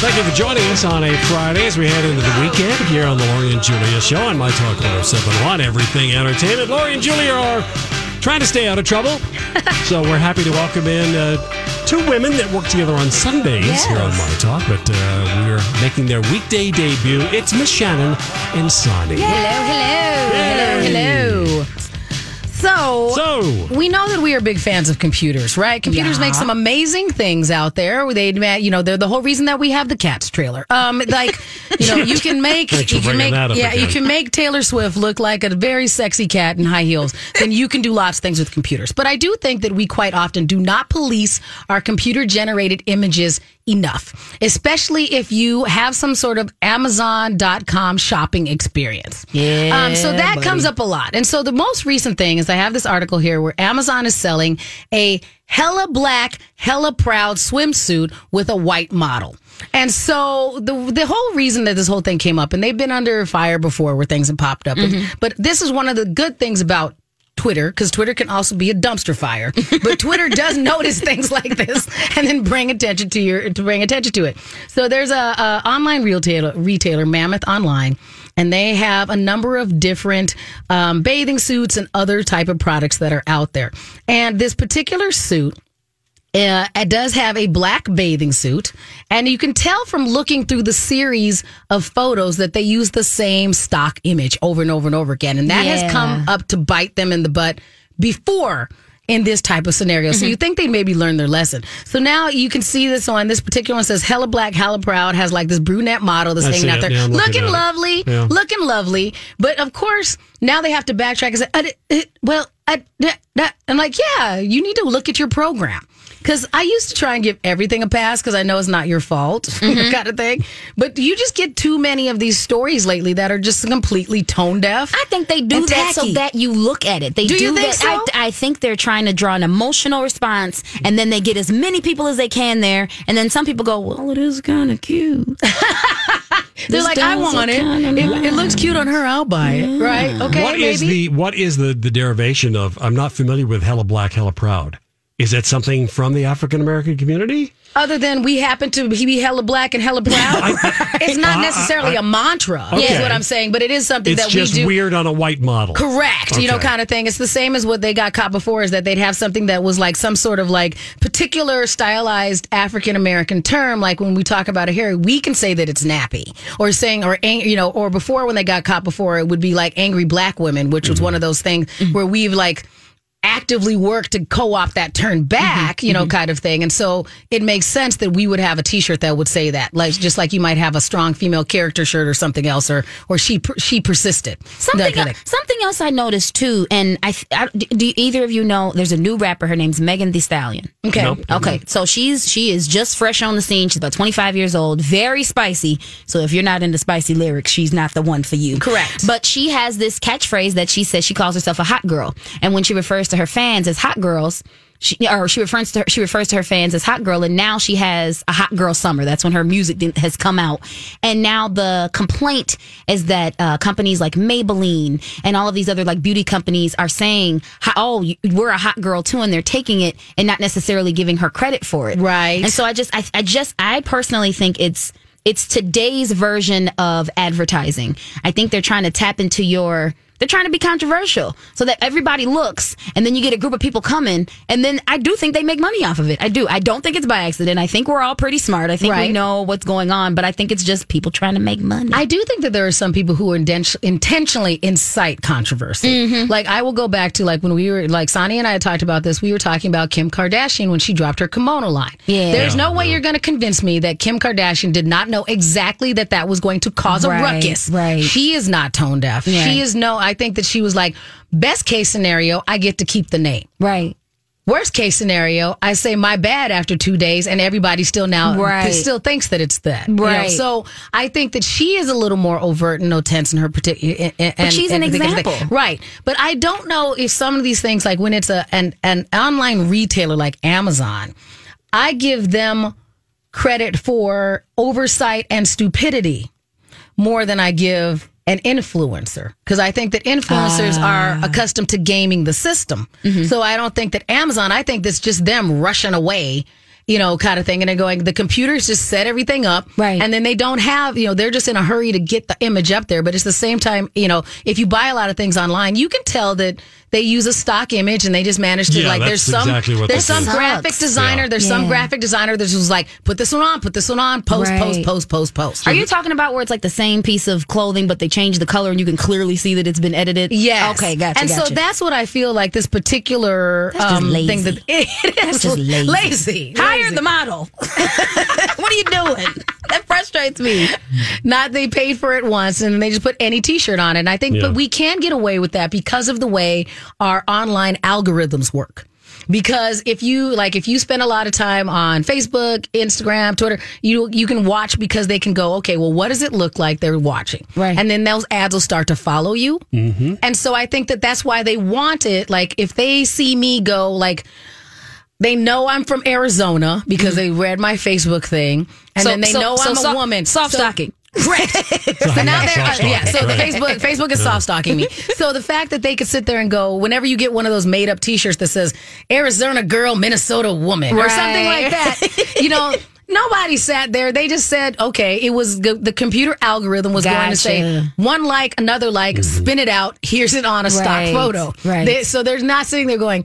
Thank you for joining us on a Friday as we head into the weekend here on the Lori and Julia Show on My Talk 107.1, Everything Entertainment. Lori and Julia are trying to stay out of trouble, so we're happy to welcome in two women that work together on Sundays here on My Talk, but we're making their weekday debut. It's Miss Shannon and Sonny. Hello. So, we know that we are big fans of computers, right? Computers make some amazing things out there. They, you know, they're the whole reason that we have the Cats trailer. Like, you know, you can make Taylor Swift look like a very sexy cat in high heels. Then you can do lots of things with computers. But I do think that we quite often do not police our computer-generated images enough, especially if you have some sort of Amazon.com shopping experience. Yeah, so that comes up a lot. And so the most recent thing is I have this article here where Amazon is selling a hella black, hella proud swimsuit with a white model. And so the whole reason that this whole thing came up, and they've been under fire before where things have popped up, but this is one of the good things about Twitter, because Twitter can also be a dumpster fire, but Twitter does notice things like this and then bring attention to it. So there's a online retailer, Mammoth Online, and they have a number of different bathing suits and other type of products that are out there. And this particular suit, it does have a black bathing suit, and you can tell from looking through the series of photos that they use the same stock image over and over and over again, and that has come up to bite them in the butt before in this type of scenario. So you think they maybe learned their lesson. So now you can see this on this particular one says hella black, hella proud, has like this brunette model that's hanging out there. Yeah, looking lovely. But of course, now they have to backtrack and say, I'm like, yeah, you need to look at your program. Because I used to try and give everything a pass because I know it's not your fault, kind of thing. But you just get too many of these stories lately that are just completely tone deaf. I think they do that so that you look at it. They do you think that. So? I think they're trying to draw an emotional response, and then they get as many people as they can there. And then some people go, well, it is kind of cute. They're like, I want it. It looks cute on her. I'll buy it. Right? Okay. What is the derivation of? I'm not familiar with hella black, hella proud. Is that something from the African-American community? Other than we happen to be hella black and hella proud? It's not necessarily a mantra, is what I'm saying, but it is something that we do. It's just weird on a white model. Correct, okay. You know, kind of thing. It's the same as what they got caught before, is that they'd have something that was like some sort of like particular stylized African-American term, like when we talk about a hair, we can say that it's nappy, or before when they got caught before, it would be like angry black women, which was one of those things where we've like actively work to co-opt that turn back, kind of thing. And so it makes sense that we would have a t-shirt that would say that, like, just like you might have a strong female character shirt or something else, or she persisted. Something else I noticed too, and I do either of you know, there's a new rapper, her name's Megan Thee Stallion. Okay. Nope. Okay. So she is just fresh on the scene. She's about 25 years old, very spicy. So if you're not into spicy lyrics, she's not the one for you. Correct. But she has this catchphrase that she says, she calls herself a hot girl. And when she refers to her fans as hot girls, she refers to her fans as hot girl, and now she has a hot girl summer. That's when her music has come out, and now the complaint is that companies like Maybelline and all of these other like beauty companies are saying, oh, we're a hot girl too, and they're taking it and not necessarily giving her credit for it. Right. And so I personally think it's today's version of advertising. I think they're trying to tap into your They're trying to be controversial so that everybody looks, and then you get a group of people coming, and then I do think they make money off of it. I do. I don't think it's by accident. I think we're all pretty smart. I think we know what's going on, but I think it's just people trying to make money. I do think that there are some people who intentionally incite controversy. Mm-hmm. Like, I will go back to, like, when we were, like, Sonny and I had talked about this, we were talking about Kim Kardashian when she dropped her kimono line. Yeah. There's no way you're going to convince me that Kim Kardashian did not know exactly that was going to cause a ruckus. Right. She is not tone deaf. Yeah. She is I think that she was like, best case scenario, I get to keep the name. Right. Worst case scenario, I say my bad after 2 days and everybody still still thinks that it's that. Right. You know? So I think that she is a little more overt and no tense in her particular. But she's an example. Right. But I don't know if some of these things, like when it's an online retailer like Amazon, I give them credit for oversight and stupidity more than I give an influencer, because I think that influencers are accustomed to gaming the system. Mm-hmm. So I don't think that Amazon, I think that's just them rushing away, you know, kind of thing. And they're going, the computers just set everything up. Right. And then they don't have, you know, they're just in a hurry to get the image up there. But it's the same time, you know, if you buy a lot of things online, you can tell that they use a stock image and they just manage to there's some graphic designer that's just like, put this one on, post. Are you talking about where it's like the same piece of clothing but they change the color and you can clearly see that it's been edited? Yes. Okay, gotcha. And so that's what I feel like this particular thing that it is just lazy. Hire the model. What are you doing? That frustrates me. Not they paid for it once and they just put any t-shirt on it. And I think but we can get away with that because of the way our online algorithms work. Because if you spend a lot of time on Facebook, Instagram, Twitter, you can watch because they can go, okay, well, what does it look like they're watching? Right. And then those ads will start to follow you. Mm-hmm. And so I think that that's why they want it. Like, if they see me go, like, they know I'm from Arizona because they read my Facebook thing. And then they know I'm a woman. Soft stocking. Correct. So now they're Facebook is soft stalking me. So the fact that they could sit there and go, whenever you get one of those made up t-shirts that says Arizona girl, Minnesota woman or something like that, you know, nobody sat there. They just said, okay, it was the computer algorithm was going to say one like, another like, spin it out. Here's it on a stock photo. Right. So they're not sitting there going,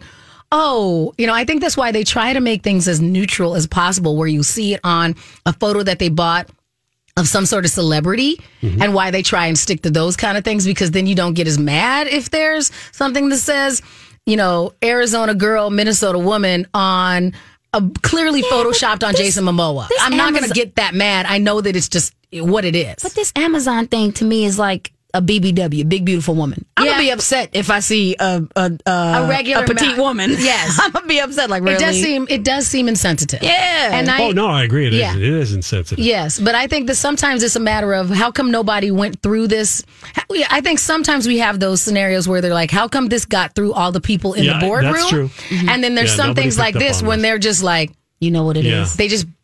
oh, you know, I think that's why they try to make things as neutral as possible, where you see it on a photo that they bought of some sort of celebrity, mm-hmm. and why they try and stick to those kind of things, because then you don't get as mad if there's something that says, you know, Arizona girl, Minnesota woman on a clearly photoshopped on Jason Momoa. I'm not going to get that mad. I know that it's just what it is. But this Amazon thing to me is like a BBW, big beautiful woman. I'm gonna be upset if I see a regular petite woman. Yes, I'm gonna be upset. Like, really? It does seem insensitive. Yeah. And I agree. It is insensitive. Yes, but I think that sometimes it's a matter of how come nobody went through this. I think sometimes we have those scenarios where they're like, how come this got through all the people in the boardroom? That's true. Mm-hmm. And then there's some things like this when they're just like, you know what it is.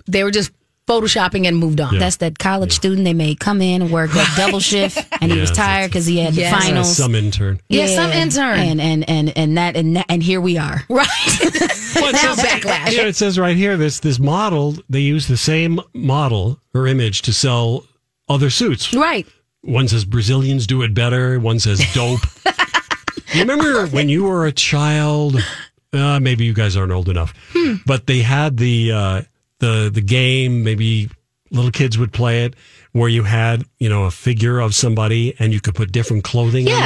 They were just photoshopping and moved on. Yeah. That's that college student they made come in and work that double shift, and he was tired because he had the finals. Some intern. And here we are. Right. Well, now backlash. Here it says right here, this model, they use the same model or image to sell other suits. Right. One says Brazilians do it better. One says dope. Remember when you were a child? Maybe you guys aren't old enough, but they had the game, maybe little kids would play it, where you had, you know, a figure of somebody and you could put different clothing on.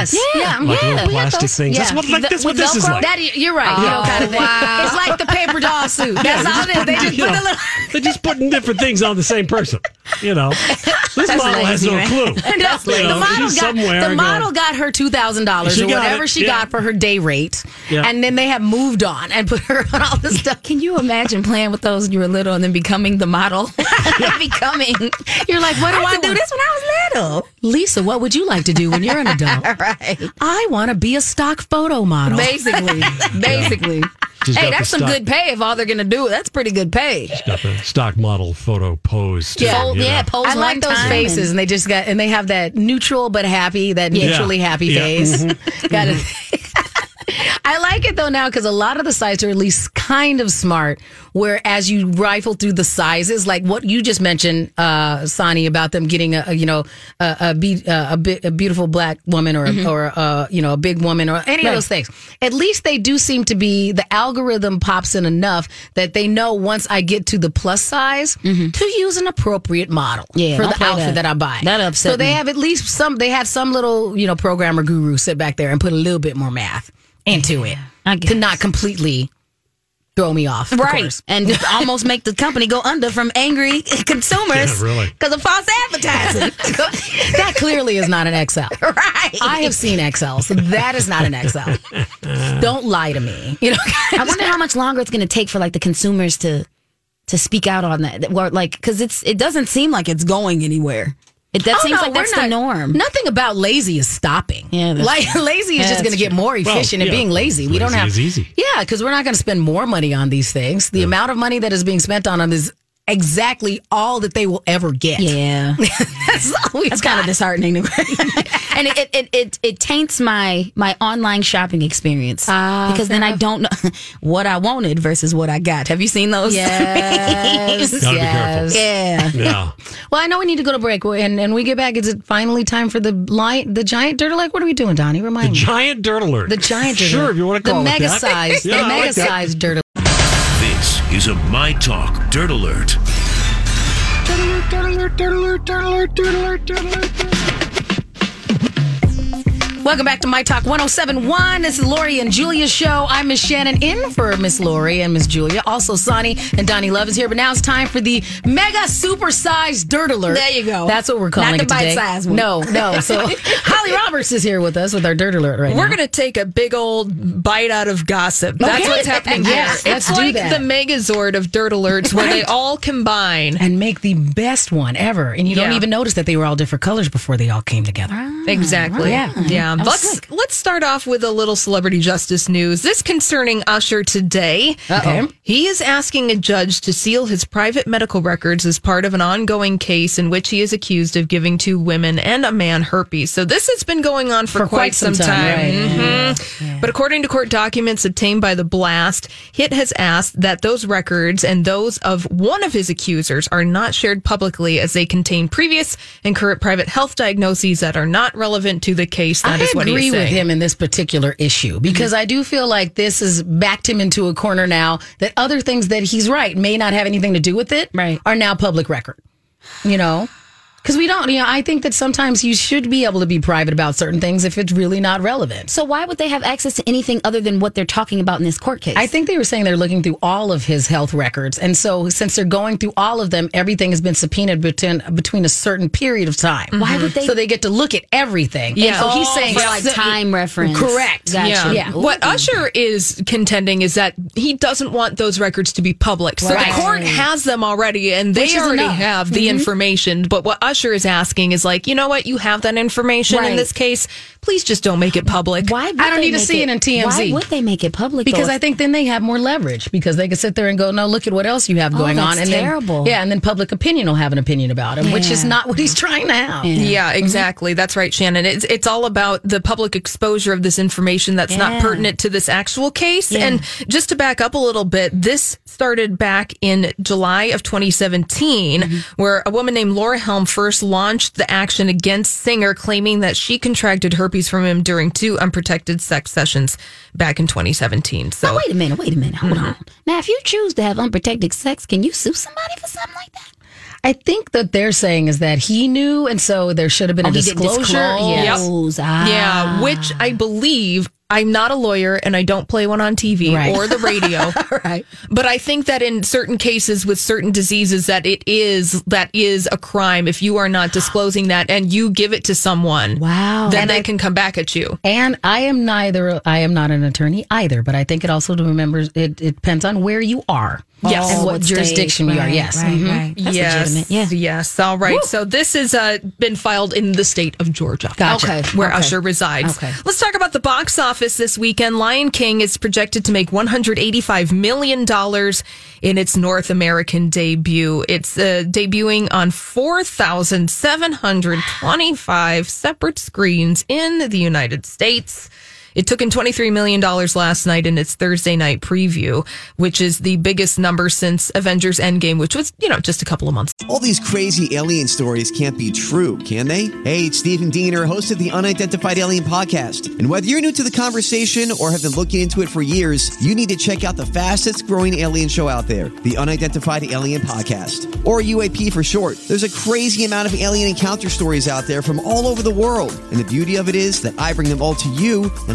Little plastic things. Yeah. That's what this is like. You're right. Kind of thing. Wow. It's like the paper doll suit. That's all it is. They're just putting different things on the same person. You know, this model has no clue. The model got her $2,000 or whatever she got for her day rate, and then they have moved on and put her on all this stuff. Can you imagine playing with those when you were little and then becoming the model? You're like, what? I do this when I was little. Lisa, what would you like to do when you're an adult? Right. I want to be a stock photo model. Basically. Hey, that's some good pay if all they're going to do. That's pretty good pay. Just got the stock model photo pose. Pose. I like those faces, and they just got, and they have that neutrally happy face. Mm-hmm. Got it. I like it though now because a lot of the sites are at least kind of smart, where as you rifle through the sizes, like what you just mentioned, Sonny, about them getting a beautiful black woman or mm-hmm. or a big woman or any right. of those things. At least they do seem to be, the algorithm pops in enough that they know once I get to the plus size mm-hmm. to use an appropriate model for the outfit that I buy. That upset. So they have at least some. They had some little programmer guru sit back there and put a little bit more math into it to not completely throw me off, right? And almost make the company go under from angry consumers because of false advertising. That clearly is not an Excel, right? I have seen Excel, so that is not an Excel. Don't lie to me. I wonder how much longer it's going to take for like the consumers to speak out on that, because it doesn't seem like it's going anywhere. That seems like that's the norm. Nothing about lazy is stopping. Yeah, lazy is just going to get more efficient at being lazy. We don't have is easy. Yeah, because we're not going to spend more money on these things. The amount of money that is being spent on them is exactly all that they will ever get. Yeah, that's kind of disheartening, and it taints my online shopping experience because then I don't know what I wanted versus what I got. Have you seen those? Yes, Gotta be careful. Yeah. Well, I know we need to go to break, and we get back. Is it finally time for the giant dirt alert? What are we doing, Donnie? Remind me. Giant dirt alert. The giant dirt alert. Sure, if you want to call it that. The mega size dirt alert. Is a My Talk Dirt Alert. Welcome back to My Talk 107.1. This is Lori and Julia's show. I'm Miss Shannon, in for Miss Lori and Miss Julia. Also, Sonny and Donnie Love is here. But now it's time for the mega supersized dirt alert. There you go. That's what we're calling it today. Not the bite-sized one. No. So Holly Roberts is here with us with our dirt alert right now. We're going to take a big old bite out of gossip. That's what's happening here. It's like the megazord of dirt alerts where they all combine. And make the best one ever. And you don't even notice that they were all different colors before they all came together. Ah, exactly. Right. Yeah. Let's start off with a little celebrity justice news. This concerning Usher today. Uh-oh. He is asking a judge to seal his private medical records as part of an ongoing case in which he is accused of giving two women and a man herpes. So this has been going on for quite some time. Right? Mm-hmm. Yeah. But according to court documents obtained by The Blast, HIT has asked that those records and those of one of his accusers are not shared publicly as they contain previous and current private health diagnoses that are not relevant to the case. I agree with him in this particular issue because I do feel like this has backed him into a corner now that other things that he's right may not have anything to do with it are now public record. Because we don't, I think that sometimes you should be able to be private about certain things if it's really not relevant. So why would they have access to anything other than what they're talking about in this court case? I think they were saying they're looking through all of his health records. And so since they're going through all of them, everything has been subpoenaed between a certain period of time. Mm-hmm. Why would they? So they get to look at everything. Yeah. And so he's saying for like time reference. Correct. Gotcha. Yeah. What Usher is contending is that he doesn't want those records to be public. So the court has them already and they already have the information. But what Usher is asking is like, you know what? You have that information in this case. Please just don't make it public. Why? I don't need to see it in TMZ. Why would they make it public? Because I think then they have more leverage because they can sit there and go, no, look at what else you have going on. That's terrible. And then public opinion will have an opinion about him, which is not what he's trying to have. Yeah, exactly. Mm-hmm. That's right, Shannon. It's all about the public exposure of this information that's not pertinent to this actual case. Yeah. And just to back up a little bit, this started back in July of 2017, mm-hmm. where a woman named Laura Helm first launched the action against Singer, claiming that she contracted herpes from him during two unprotected sex sessions back in 2017. So now, wait a minute. Hold on. Now, if you choose to have unprotected sex, can you sue somebody for something like that? I think that they're saying is that he knew, and so there should have been a disclosure. Yes. Yep. Yeah, which I believe, I'm not a lawyer and I don't play one on TV or the radio. But I think that in certain cases with certain diseases that that is a crime if you are not disclosing that and you give it to someone. Wow. Then they can come back at you. And I am not an attorney either, but I think it also remembers it depends on where you are. Yes. And what jurisdiction we are. Yes. Right, mm-hmm. right. That's legitimate. Yeah. Yes. All right. Woo. So this has been filed in the state of Georgia. Gotcha. Okay. Where Usher resides. Okay. Let's talk about the box office this weekend. Lion King is projected to make $185 million in its North American debut. It's debuting on 4,725 separate screens in the United States. It took in $23 million last night in its Thursday night preview, which is the biggest number since Avengers Endgame, which was, just a couple of months. All these crazy alien stories can't be true, can they? Hey, it's Stephen Diener, host of the Unidentified Alien Podcast. And whether you're new to the conversation or have been looking into it for years, you need to check out the fastest growing alien show out there, the Unidentified Alien Podcast, or UAP for short. There's a crazy amount of alien encounter stories out there from all over the world. And the beauty of it is that I bring them all to you and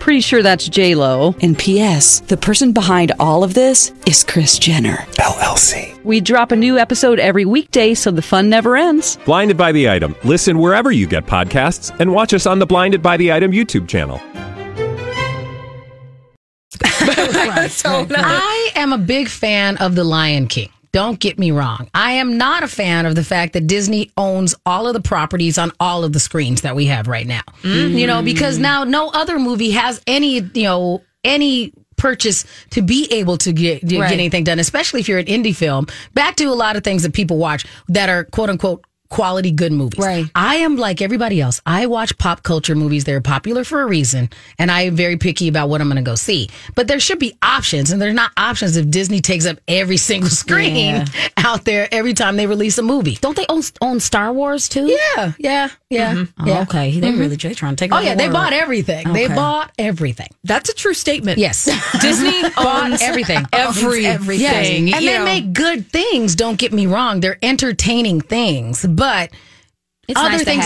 Pretty sure that's J-Lo. And P.S., the person behind all of this is Kris Jenner, LLC. We drop a new episode every weekday so the fun never ends. Blinded by the Item. Listen wherever you get podcasts and watch us on the Blinded by the Item YouTube channel. Right. I am a big fan of The Lion King. Don't get me wrong. I am not a fan of the fact that Disney owns all of the properties on all of the screens that we have right now. Mm-hmm. Because now no other movie has any purchase to be able to get anything done, especially if you're an indie film. Back to a lot of things that people watch that are quote unquote quality good movies. Right. I am like everybody else. I watch pop culture movies. They're popular for a reason, and I am very picky about what I'm going to go see. But there should be options, and there's not options if Disney takes up every single screen out there every time they release a movie. Don't they own Star Wars too? Yeah. Mm-hmm. Oh, okay. They really trying to take over the world. They bought everything. Okay. They bought everything. That's a true statement. Yes. Disney bought everything. Everything. Yes. And they make good things, don't get me wrong. They're entertaining things, but it's other nice things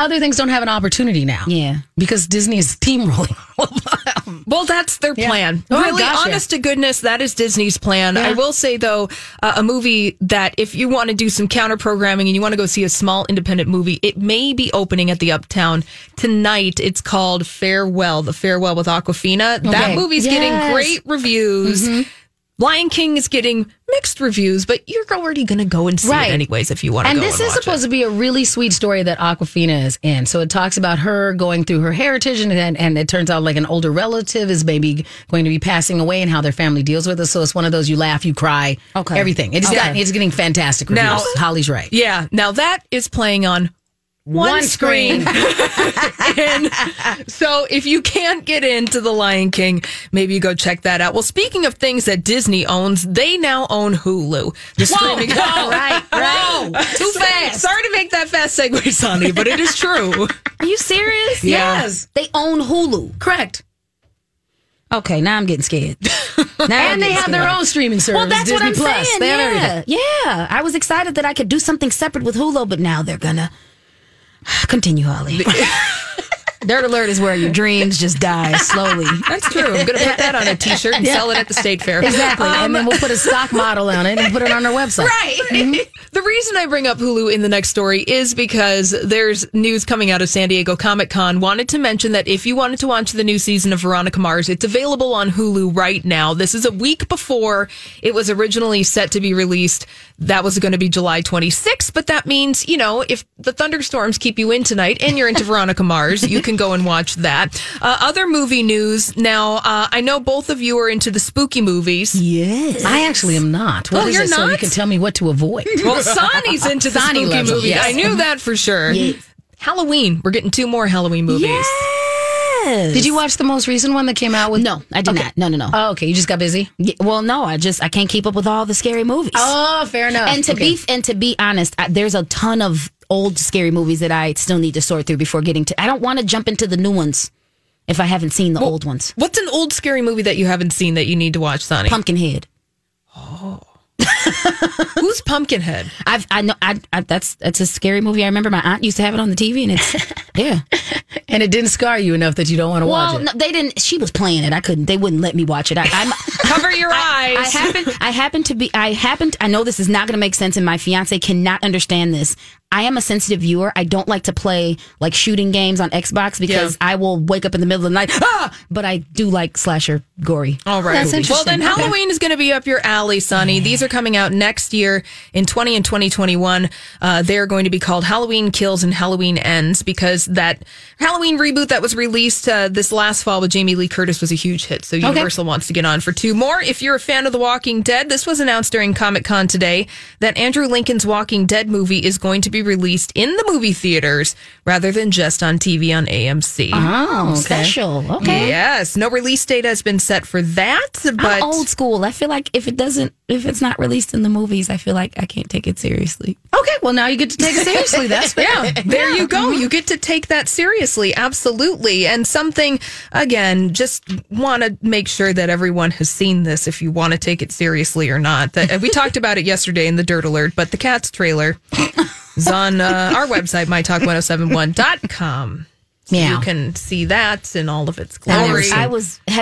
other things don't have an opportunity now. Yeah. Because Disney is steamrolling all of them. Well, that's their plan. Oh, really, honest to goodness, that is Disney's plan. Yeah. I will say, though, a movie that if you want to do some counter-programming and you want to go see a small independent movie, it may be opening at the Uptown tonight. It's called Farewell, The Farewell with Awkwafina. Okay. That movie's getting great reviews. Mm-hmm. Lion King is getting mixed reviews, but you're already going to go and see it anyways if you want to go and watch it. And this is supposed to be a really sweet story that Awkwafina is in. So it talks about her going through her heritage, and it turns out like an older relative is maybe going to be passing away and how their family deals with it. So it's one of those you laugh, you cry, everything. It's getting fantastic reviews. Now, Holly's right. Yeah. Now that is playing on one screen. And so if you can't get into The Lion King, maybe you go check that out. Well, speaking of things that Disney owns, they now own Hulu. Too fast. Sorry to make that fast segue, Sonny, but it is true. Are you serious? Yeah. Yes. They own Hulu. Correct. Okay, now I'm getting scared. They have their own streaming service. Well, that's Disney what I'm Plus. Saying. Yeah. I was excited that I could do something separate with Hulu, but now they're going to... Continue, Holly. Nerd Alert is where your dreams just die slowly. That's true. I'm going to put that on a T-shirt and sell it at the state fair. Exactly. And then we'll put a stock model on it and put it on our website. Right. Mm-hmm. The reason I bring up Hulu in the next story is because there's news coming out of San Diego Comic-Con. Wanted to mention that if you wanted to watch the new season of Veronica Mars, it's available on Hulu right now. This is a week before it was originally set to be released. That was going to be July 26th, but that means, if the thunderstorms keep you in tonight and you're into Veronica Mars, you can go and watch that. Other movie news. Now, I know both of you are into the spooky movies. Yes. I actually am not. What is it? Not? So you can tell me what to avoid. Well, Sonny's into the spooky movies. Yes. I knew that for sure. Yes. Halloween. We're getting two more Halloween movies. Yes. Did you watch the most recent one that came out with? No, I did not. No. Oh, okay. You just got busy? Yeah, well, no, I can't keep up with all the scary movies. Oh, fair enough. And to be honest, there's a ton of old scary movies that I still need to sort through before getting to... I don't want to jump into the new ones if I haven't seen the old ones. What's an old scary movie that you haven't seen that you need to watch, Sonny? Pumpkinhead. Oh. Who's Pumpkinhead? I know. That's a scary movie. I remember my aunt used to have it on the TV, and it's And it didn't scar you enough that you don't want to watch it. Well, no, they didn't. She was playing it. I couldn't. They wouldn't let me watch it. Cover your eyes. I know this is not going to make sense, and my fiance cannot understand this. I am a sensitive viewer. I don't like to play like shooting games on Xbox because I will wake up in the middle of the night. But I do like slasher gory. All right. That's interesting. Well, then Halloween is going to be up your alley, Sonny. These are coming out next year in 2020 and 2021. They're going to be called Halloween Kills and Halloween Ends because that Halloween reboot that was released this last fall with Jamie Lee Curtis was a huge hit. So Universal wants to get on for two more. If you're a fan of The Walking Dead, this was announced during Comic-Con today that Andrew Lincoln's Walking Dead movie is going to be released in the movie theaters rather than just on TV on AMC. Oh, special. Okay. Yes. No release date has been set for that. But I'm old school. I feel like if it's not released in the movies, I feel like I can't take it seriously. Okay. Well, now you get to take it seriously. That's fair. There you go. You get to take that seriously. Absolutely. And something, again, just want to make sure that everyone has seen this if you want to take it seriously or not. That we talked about it yesterday in the Dirt Alert, but the Cats trailer... is on our website, mytalk1071.com. So you can see that in all of its glory. Have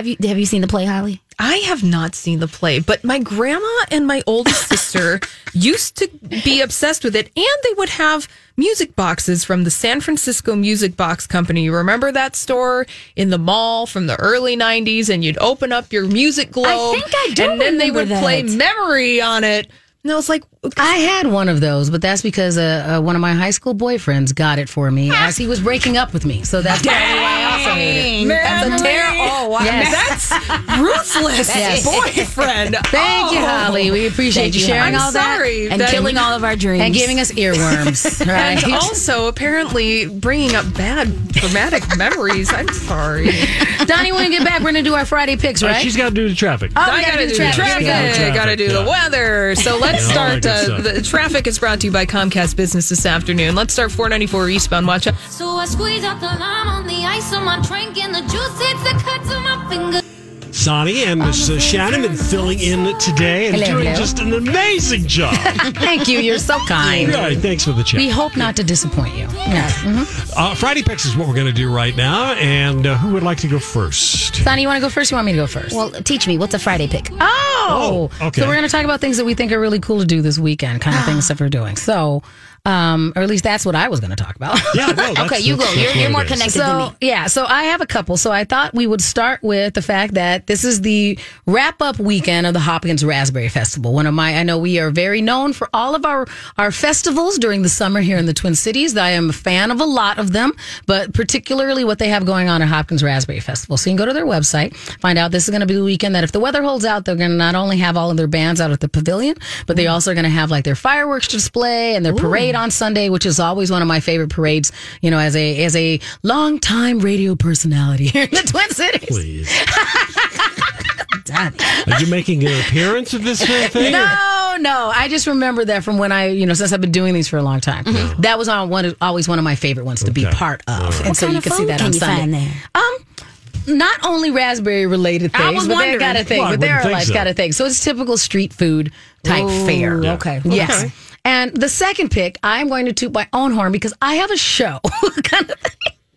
you seen the play, Holly? I have not seen the play, but my grandma and my oldest sister used to be obsessed with it, and they would have music boxes from the San Francisco Music Box Company. You remember that store in the mall from the early 90s, and you'd open up your music globe, I think I do and then they would play Memory on it. And I was like, I had one of those, but that's because one of my high school boyfriends got it for me as he was breaking up with me. So that's probably why I also need it. That's a oh, wow. Yes. That's ruthless boyfriend. Thank you, Holly. We appreciate you sharing all that and killing all of our dreams. And giving us earworms. Right? And also, apparently, bringing up bad, dramatic memories. I'm sorry. Donnie, when we get back, we're going to do our Friday picks, right? She's got to do the traffic. Oh, I got to do the traffic. I got to do the weather. So let's start... the traffic is brought to you by Comcast Business this afternoon. Let's start 494 eastbound. Watch out. So I squeeze out the lime on the ice on my drink and the juice hits the cuts of my finger. Sonny and Miss Shannon been filling in today and doing just an amazing job. Thank you. You're so kind. All right, thanks for the chat. We hope not to disappoint you. Yeah. Mm-hmm. Friday Picks is what we're going to do right now. And who would like to go first? Sonny, you want to go first or you want me to go first? Well, teach me. What's a Friday pick? Oh, okay. So we're going to talk about things that we think are really cool to do this weekend, kind of things that we're doing. So... or at least that's what I was going to talk about. Yeah, no, okay, you go. You're more connected than me. Yeah, so I have a couple. So I thought we would start with the fact that this is the wrap-up weekend of the Hopkins Raspberry Festival. I know we are very known for all of our festivals during the summer here in the Twin Cities. I am a fan of a lot of them, but particularly what they have going on at Hopkins Raspberry Festival. So you can go to their website, find out this is going to be the weekend that if the weather holds out, they're going to not only have all of their bands out at the pavilion, but they also are going to have like their fireworks display and their parade on Sunday, which is always one of my favorite parades, you know, as a longtime radio personality here in the Twin Cities. Please. Are you making an appearance at this whole thing? No. I just remember that from when since I've been doing these for a long time. Mm-hmm. That was always one of my favorite ones to be part of. Right. And what so you can see that on Sunday. Not only raspberry related things, but they're kind of thing. But they're like kind of thing. So it's typical street food type fare. Yeah. Okay. Yes. Okay. And the second pick, I'm going to toot my own horn because I have a show. Kind of thing.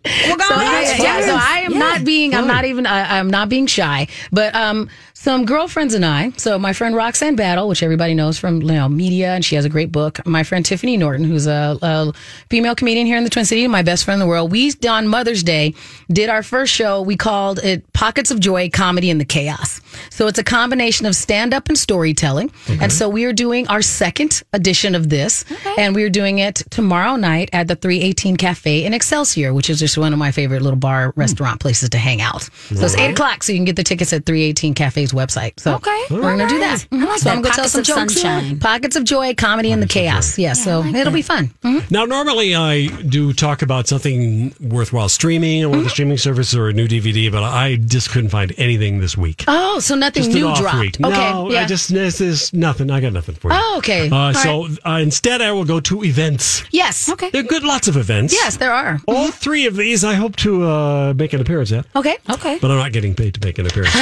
Well, I'm not being shy, but some girlfriends and I. So my friend Roxanne Battle, which everybody knows from media, and she has a great book. My friend Tiffany Norton, who's a female comedian here in the Twin Cities, my best friend in the world. We on Mother's Day did our first show. We called it Pockets of Joy: Comedy in the Chaos. So it's a combination of stand up and storytelling. Mm-hmm. And so we are doing our second edition of this, and we are doing it tomorrow night at the 318 Cafe in Excelsior, which is just one of my favorite little bar restaurant places to hang out. So it's 8:00, so you can get the tickets at 318 Cafe's website. So we're going to do that. Mm-hmm. Like so I'm going to tell some jokes. Sunshine. Pockets of Joy, Comedy in the Chaos. Yeah, so like it'll be fun. Mm-hmm. Now, normally I do talk about something worthwhile streaming or one of the streaming services or a new DVD, but I just couldn't find anything this week. Oh, so nothing just new dropped. Week. Okay. No, yeah. There's nothing. I got nothing for you. Oh, okay. Instead, I will go to events. Yes. Okay. There are lots of events. Yes, there are. All three of these I hope to make an appearance at. Okay. But I'm not getting paid to make an appearance.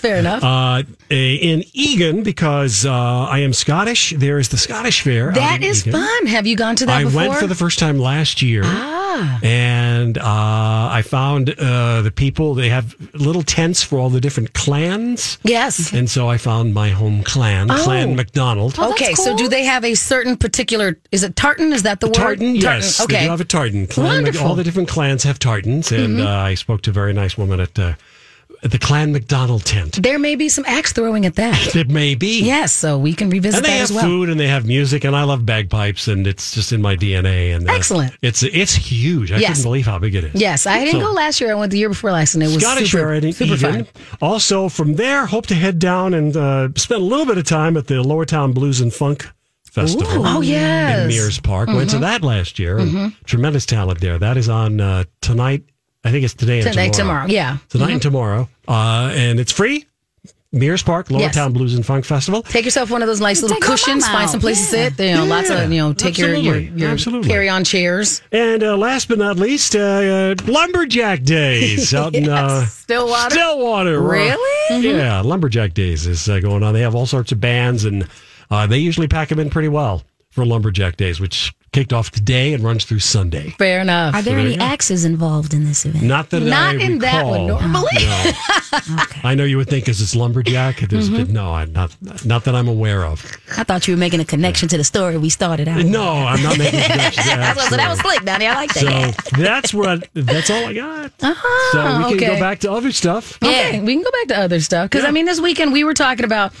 Fair enough. enough. In Egan, because I am Scottish, there is the Scottish Fair. That is Egan. Fun. Have you gone to that before? I went for the first time last year. Ah. And I found the people, they have little tents for all the different clans. Yes. And so I found my home clan, Clan McDonald. Oh, okay, cool. So do they have a certain particular, is it tartan? Is that the word? Tartan, yes. Okay. They do have a tartan. Wonderful. All the different clans have tartans. And I spoke to a very nice woman at the Clan McDonald tent. There may be some axe throwing at that. It may be. Yes, so we can revisit that as well. And they have food and they have music, and I love bagpipes, and it's just in my DNA. And excellent. It's huge. I couldn't believe how big it is. Yes, I didn't go last year. I went the year before last, and it was super fun. Also, from there, hope to head down and spend a little bit of time at the Lower Town Blues and Funk Festival. Ooh. Oh, yes. In Mears Park. Went to that last year. And tremendous talent there. That is on tonight. I think it's today and tomorrow. Yeah. Tonight and tomorrow. And it's free. Mears Park, Lower Town Blues and Funk Festival. Take yourself one of those nice little cushions. Find some place to sit. Lots of, take your carry-on chairs. And last but not least, Lumberjack Days out in Stillwater. Stillwater. Really? Yeah. Lumberjack Days is going on. They have all sorts of bands, and they usually pack them in pretty well for Lumberjack Days, which kicked off today and runs through Sunday. Fair enough. Are there any axes involved in this event? Not that one normally. No. Okay. I know you would think because it's Lumberjack. No, not that I'm aware of. I thought you were making a connection to the story we started out. No, I'm not making a connection to that. So that was slick, Donnie. I like that. So that's all I got. Uh-huh, so we can go back to other stuff. Yeah, we can go back to other stuff. Because, this weekend we were talking about,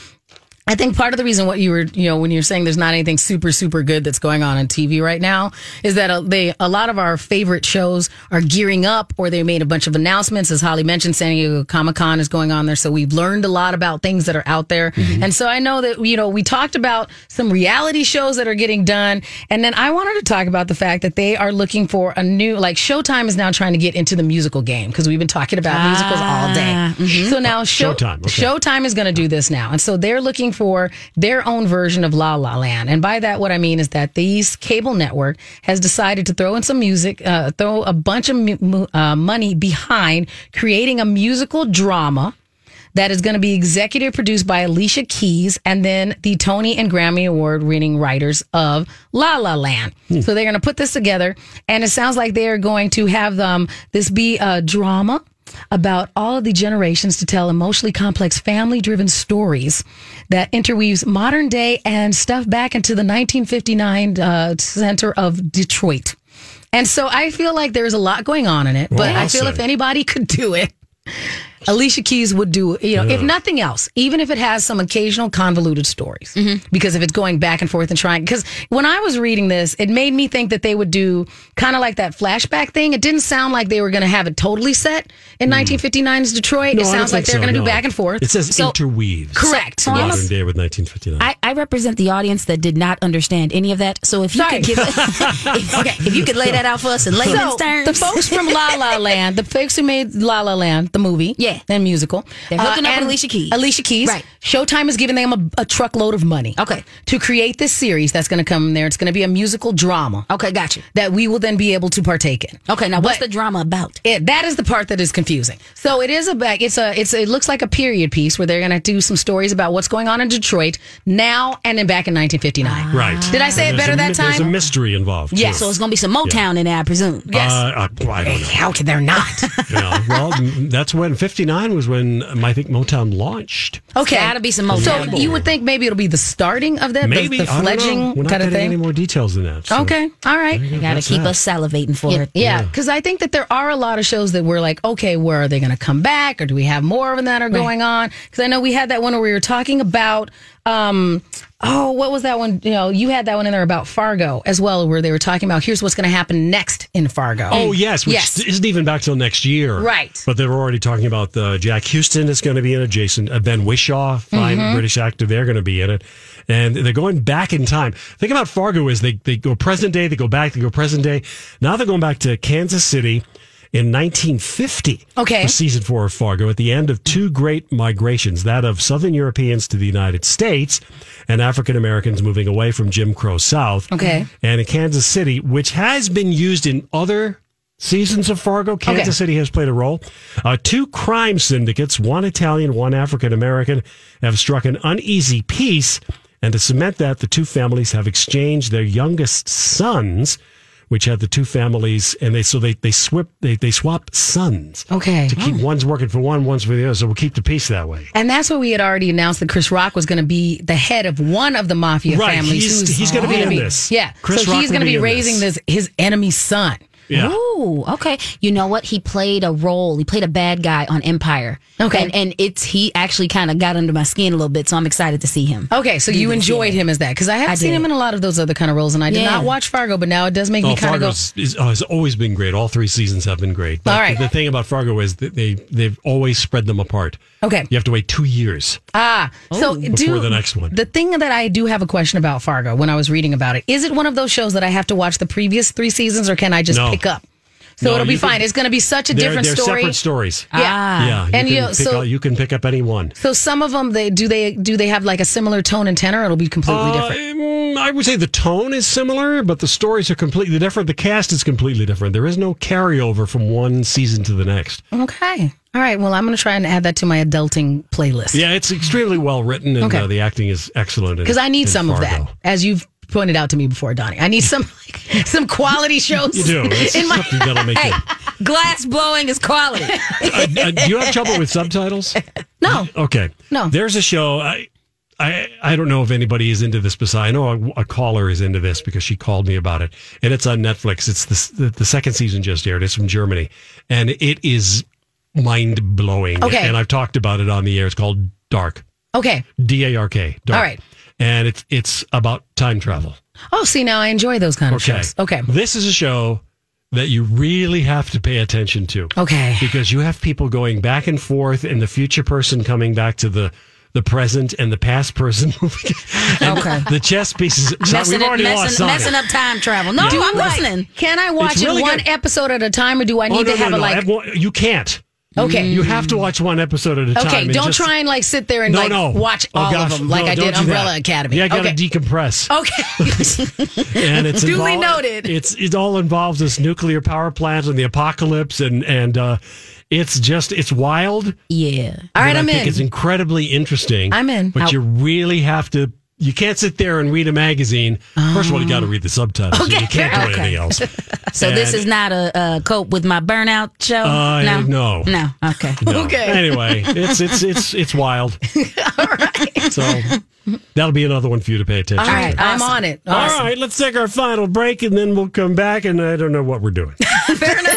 I think part of the reason what you were, when you're saying there's not anything super, super good that's going on TV right now is that a lot of our favorite shows are gearing up, or they made a bunch of announcements. As Holly mentioned, San Diego Comic-Con is going on there. So we've learned a lot about things that are out there. Mm-hmm. And so I know that, we talked about some reality shows that are getting done. And then I wanted to talk about the fact that they are looking for a new, like Showtime is now trying to get into the musical game because we've been talking about musicals all day. Mm-hmm. So now Showtime. Okay. Showtime is going to do this now. And so they're looking for their own version of La La Land. And by that, what I mean is that these cable network has decided to throw in some music, throw a bunch of money behind creating a musical drama that is going to be executive produced by Alicia Keys and then the Tony and Grammy Award winning writers of La La Land. Hmm. So they're going to put this together, and it sounds like they are going to have this be a drama about all of the generations to tell emotionally complex family-driven stories that interweaves modern day and stuff back into the 1959 center of Detroit. And so I feel like there's a lot going on in it, but I feel if anybody could do it, Alicia Keys would do it, if nothing else, even if it has some occasional convoluted stories, because if it's going back and forth and trying, because when I was reading this, it made me think that they would do kind of like that flashback thing. It didn't sound like they were going to have it totally set in 1959's Detroit. No, it sounds like they're going to do back and forth. It says interweaves. Correct. Modern day with 1959. I represent the audience that did not understand any of that. So if you could if you could lay that out for us in layman's terms. The folks from La La Land, the folks who made La La Land, the movie. Yeah. And musical. They're hooking up Alicia Keys. Alicia Keys. Right. Showtime is giving them a truckload of money. Okay. To create this series that's going to come in there. It's going to be a musical drama. Okay, gotcha. That we will then be able to partake in. Okay, now what's the drama about? That is the part that is confusing. So it is it looks like a period piece where they're going to do some stories about what's going on in Detroit now and then back in 1959. Right. Did I say it better that time? There's a mystery involved. Yeah. So it's going to be some Motown in there, I presume. Yes. I don't know. How can there not? Well, that's when 59 was when I think Motown launched. Okay, so that'll be some Motown. So you would think maybe it'll be the starting of that, maybe the fledgling kind of thing. We're not getting any more details than that. So. Okay, all right. You gotta keep us salivating for it. Yeah, because I think that there are a lot of shows that we're like, okay, where are they going to come back, or do we have more of them that are going on? Because I know we had that one where we were talking about. What was that one? You had that one in there about Fargo as well, where they were talking about here's what's going to happen next in Fargo. Oh, yes, which isn't even back till next year. Right. But they were already talking about the Jack Houston is going to be in adjacent. Ben Whishaw, fine British actor, they're going to be in it. And they're going back in time. Think about Fargo is they go present day, they go back, they go present day. Now they're going back to Kansas City in 1950, for season 4 of Fargo, at the end of two great migrations, that of Southern Europeans to the United States and African Americans moving away from Jim Crow South. Okay. And in Kansas City, which has been used in other seasons of Fargo, Kansas City has played a role. Two crime syndicates, one Italian, one African-American, have struck an uneasy peace. And to cement that, the two families have exchanged their youngest sons, which had the two families, and they swap sons. Okay. To keep one's working for one, one's for the other. So we'll keep the peace that way. And that's what we had already announced, that Chris Rock was going to be the head of one of the mafia families. He's going to be in this. Yeah. Chris Rock he's going to be raising his enemy's son. Yeah. Ooh, okay. You know what? He played a role. He played a bad guy on Empire. Okay. And he actually kind of got under my skin a little bit, so I'm excited to see him. Okay, so you enjoyed him as that, because I haven't seen him in a lot of those other kind of roles, and I did not watch Fargo, but now it does make me kind of go... Fargo has always been great. All three seasons have been great. But all right. The thing about Fargo is that they've always spread them apart. Okay. You have to wait 2 years before the next one. The thing that I do have a question about Fargo when I was reading about it, is it one of those shows that I have to watch the previous three seasons, or can I just pick up? So it'll be fine. It's going to be such a different story. They're separate stories. Yeah. Yeah. You can pick up any one. So some of them, do they have like a similar tone and tenor? It'll be completely different. I would say the tone is similar, but the stories are completely different. The cast is completely different. There is no carryover from one season to the next. Okay. All right. Well, I'm going to try and add that to my adulting playlist. Yeah, it's extremely well written, and the acting is excellent. Because I need some of that, as you've pointed out to me before, Donnie. I need some quality shows. You do. It's something that'll make it. Glass blowing is quality. Do you have trouble with subtitles? No. Okay. No. There's a show. I don't know if anybody is into this, but I know a caller is into this because she called me about it, and it's on Netflix. It's the second season just aired. It's from Germany, and it is mind blowing. Okay. And I've talked about it on the air. It's called Dark. Okay. D-A-R-K. Dark. All right. And it's about time travel. Oh, see, now I enjoy those kind of shows. Okay. This is a show that you really have to pay attention to. Okay. Because you have people going back and forth, and the future person coming back to the present, and the past person moving. Okay. The chess pieces. Messing up time travel. No, I'm listening. Can I watch one episode at a time, or do I need to have You can't. Okay. You have to watch one episode at a time. Okay, don't try and sit there and watch all of them I did Umbrella Academy. Yeah, I got to decompress. Okay. And it's duly noted. It all involves this nuclear power plant and the apocalypse, and it's wild. Yeah. All right, I'm in. I think it's incredibly interesting. I'm in. But you really have to... You can't sit there and read a magazine. First of all, you got to read the subtitles. Okay. So you can't do anything else. So this is not a cope with my burnout show? No. Okay. No. Okay. Anyway, it's wild. All right. So that'll be another one for you to pay attention to. All right. I'm on it. Awesome. All right. Let's take our final break, and then we'll come back, and I don't know what we're doing. Fair enough.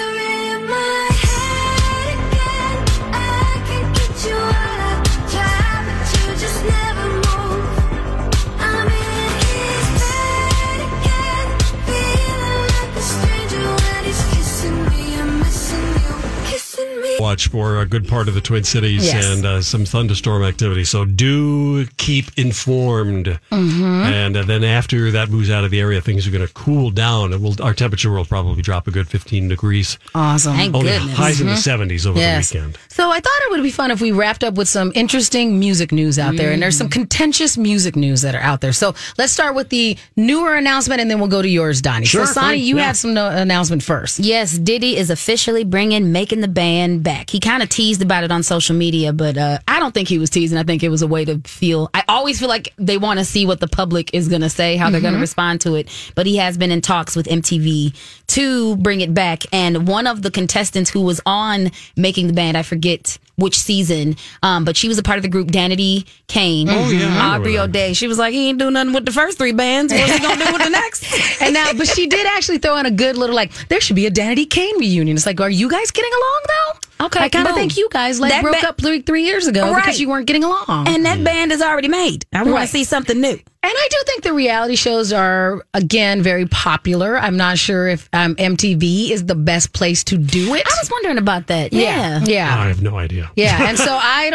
Watch for a good part of the Twin Cities and some thunderstorm activity. So do keep informed. Mm-hmm. And then after that moves out of the area, things are going to cool down. Our temperature will probably drop a good 15 degrees. Awesome. Thank goodness. Highs in the 70s over the weekend. So I thought it would be fun if we wrapped up with some interesting music news out there. And there's some contentious music news that are out there. So let's start with the newer announcement, and then we'll go to yours, Donnie. Sure, so, Sonny, you have some announcement first. Yes, Diddy is officially making the band back. He kind of teased about it on social media, but I don't think he was teasing. I think it was a way to feel. I always feel like they want to see what the public is going to say, how they're going to respond to it. But he has been in talks with MTV to bring it back. And one of the contestants who was on Making the Band, I forget which season, but she was a part of the group Danity Kane, Aubrey O'Day. She was like, he ain't do nothing with the first three bands. What's he going to do with the next? And now, but she did actually throw in a good little, there should be a Danity Kane reunion. It's like, are you guys getting along though? Okay, I kind of think you guys broke up 3 years ago because you weren't getting along. And that band is already made. I want to see something new. And I do think the reality shows are, again, very popular. I'm not sure if MTV is the best place to do it. I was wondering about that. Yeah. No, I have no idea. Yeah, and so I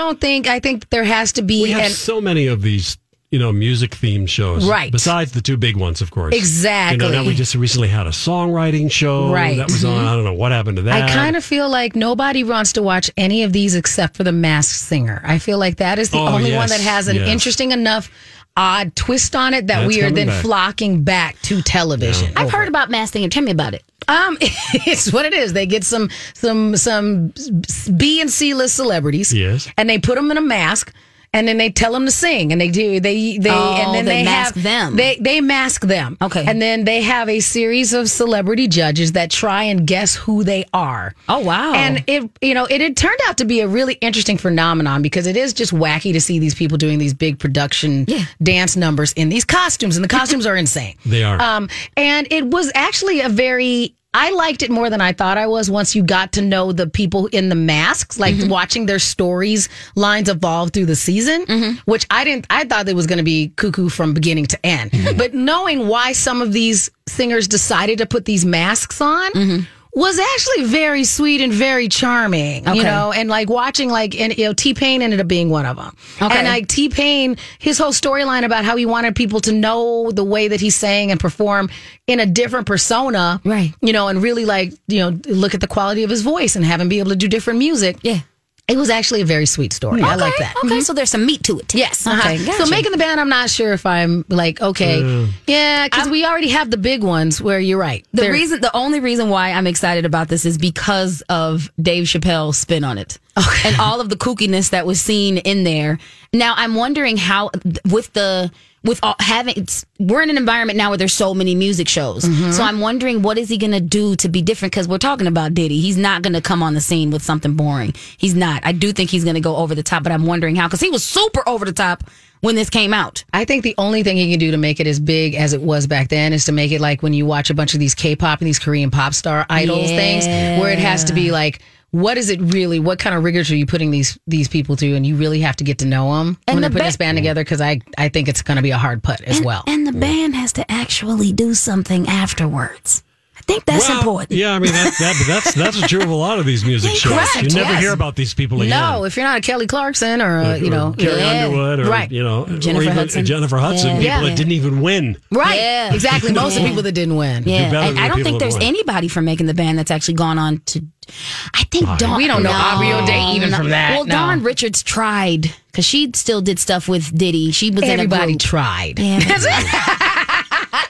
think there has to be... We have so many of these... music-themed shows. Right. Besides the two big ones, of course. Exactly. Now we just recently had a songwriting show that was on. I don't know what happened to that. I kind of feel like nobody wants to watch any of these except for The Masked Singer. I feel like that is the only one that has an interesting enough odd twist on it that we are then flocking back to television. Yeah. I've heard about mass singer. Tell me about it. It's what it is. They get some B and C list celebrities, yes, and they put them in a mask, and then they tell them to sing, and they do they mask them, okay, and then they have a series of celebrity judges that try and guess who they are. Oh wow! And it turned out to be a really interesting phenomenon because it is just wacky to see these people doing these big production dance numbers in these costumes, and the costumes are insane. They are. And it was actually I liked it more than I thought I was once you got to know the people in the masks, like watching their lines evolve through the season, which I thought it was going to be cuckoo from beginning to end. Mm-hmm. But knowing why some of these singers decided to put these masks on was actually very sweet and very charming, okay, and like watching T-Pain ended up being one of them. Okay. And like T-Pain, his whole storyline about how he wanted people to know the way that he sang and performed in a different persona, right? And really look at the quality of his voice and have him be able to do different music. Yeah. It was actually a very sweet story. Okay, I like that. Okay, so there's some meat to it. Yes. Okay, gotcha. So making the band, I'm not sure if I'm because we already have the big ones where you're right. The only reason why I'm excited about this is because of Dave Chappelle's spin on it. Okay. And all of the kookiness that was seen in there. Now, I'm wondering how, we're in an environment now where there's so many music shows. Mm-hmm. So I'm wondering, what is he going to do to be different? Because we're talking about Diddy. He's not going to come on the scene with something boring. He's not. I do think he's going to go over the top, but I'm wondering how, because he was super over the top when this came out. I think the only thing you can do to make it as big as it was back then is to make it like when you watch a bunch of these K-pop and these Korean pop star idols things, where it has to be like, what is it really? What kind of rigors are you putting these people through? And you really have to get to know them when they're putting this band together, because I think it's going to be a hard putt as well. And the band has to actually do something afterwards. I think that's important. Yeah, I mean, that's true of a lot of these music shows. Correct, you never hear about these people again. No, if you're not a Kelly Clarkson or, Carrie Underwood or, Jennifer Hudson. Jennifer Hudson, people that didn't even win. Right, exactly. Most of the people that didn't win. Yeah, I don't think there's anybody from making the band that's actually gone on to, I think we don't know Aubrey O'Day from that. Well, Dawn Richards tried, because she still did stuff with Diddy. She was everybody in a group. Tried. Yeah,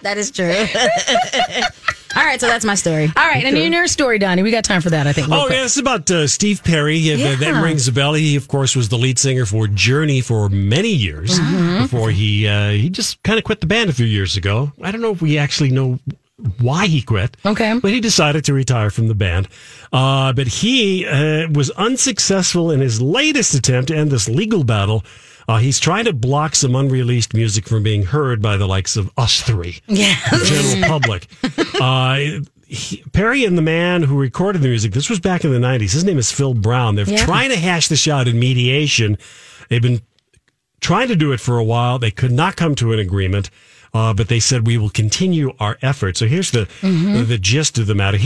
that is true. All right, so that's my story. All right, and your story, Donnie. We got time for that, I think. Oh, yeah, this is about Steve Perry. That rings a bell. He, of course, was the lead singer for Journey for many years before he just kind of quit the band a few years ago. I don't know if we actually know why he quit. Okay. But he decided to retire from the band. But he was unsuccessful in his latest attempt to end this legal battle. He's trying to block some unreleased music from being heard by the likes of us three, the general public. Perry and the man who recorded the music, this was back in the 90s. His name is Phil Brown. They're trying to hash this out in mediation. They've been trying to do it for a while. They could not come to an agreement. But they said, we will continue our effort. So here's the gist of the matter.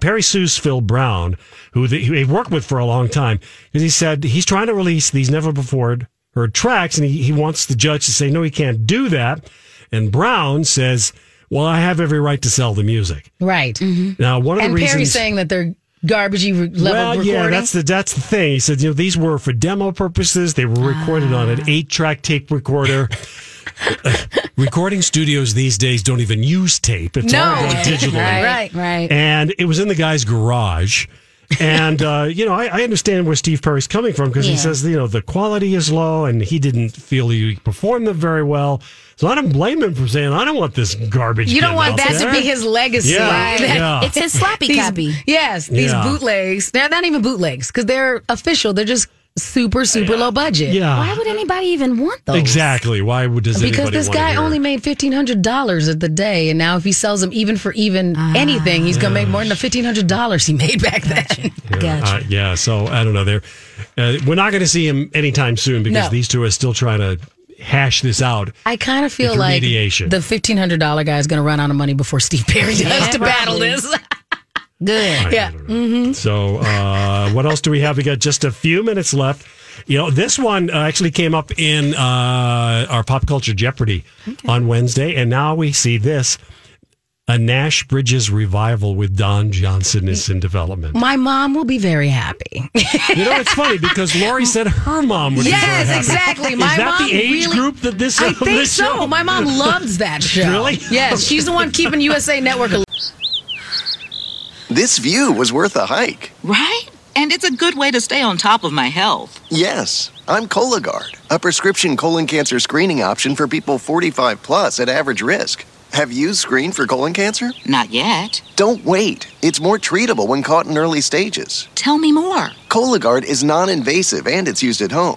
Perry sues Phil Brown, who they've worked with for a long time, because he said he's trying to release these never before heard tracks, and he wants the judge to say, no, he can't do that. And Brown says, well, I have every right to sell the music. Right. Mm-hmm. Now, one of the reasons... Perry's saying that they're... garbagey level recording. Yeah, that's the thing. He said, these were for demo purposes. They were recorded on an 8-track tape recorder. Recording studios these days don't even use tape. It's all done digitally. Right. And it was in the guy's garage. And, I understand where Steve Perry's coming from, because he says, the quality is low and he didn't feel he performed them very well. So I don't blame him for saying, I don't want this garbage. You don't want that to be his legacy. Yeah. Right? Yeah. It's his sloppy copy. Yes, these bootlegs. They're not even bootlegs, because they're official. They're just super, super low budget. Yeah. Why would anybody even want those? Exactly. Why would anybody want? Because this guy only made $1,500 at the day, and now if he sells them even for anything, he's going to make more than the $1,500 he made back then. Gotcha. So I don't know. We're not going to see him anytime soon, because these two are still trying to hash this out. I kind of feel like the $1,500 guy is going to run out of money before Steve Perry does to battle this. Good. So, what else do we have? We got just a few minutes left. This one actually came up in our Pop Culture Jeopardy on Wednesday, and now we see this. A Nash Bridges revival with Don Johnson is in development. My mom will be very happy. You know, it's funny because Lori said her mom would be very happy. Yes, exactly. Is that the age really, group that this is? I think so. Show? My mom loves that show. Really? Yes, she's the one keeping USA Network alive. This view was worth a hike. Right? And it's a good way to stay on top of my health. Yes, I'm Cologuard, a prescription colon cancer screening option for people 45 plus at average risk. Have you screened for colon cancer? Not yet. Don't wait. It's more treatable when caught in early stages. Tell me more. Cologuard is non-invasive and it's used at home.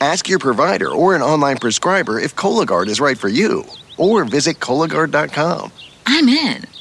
Ask your provider or an online prescriber if Cologuard is right for you, or visit Cologuard.com. I'm in.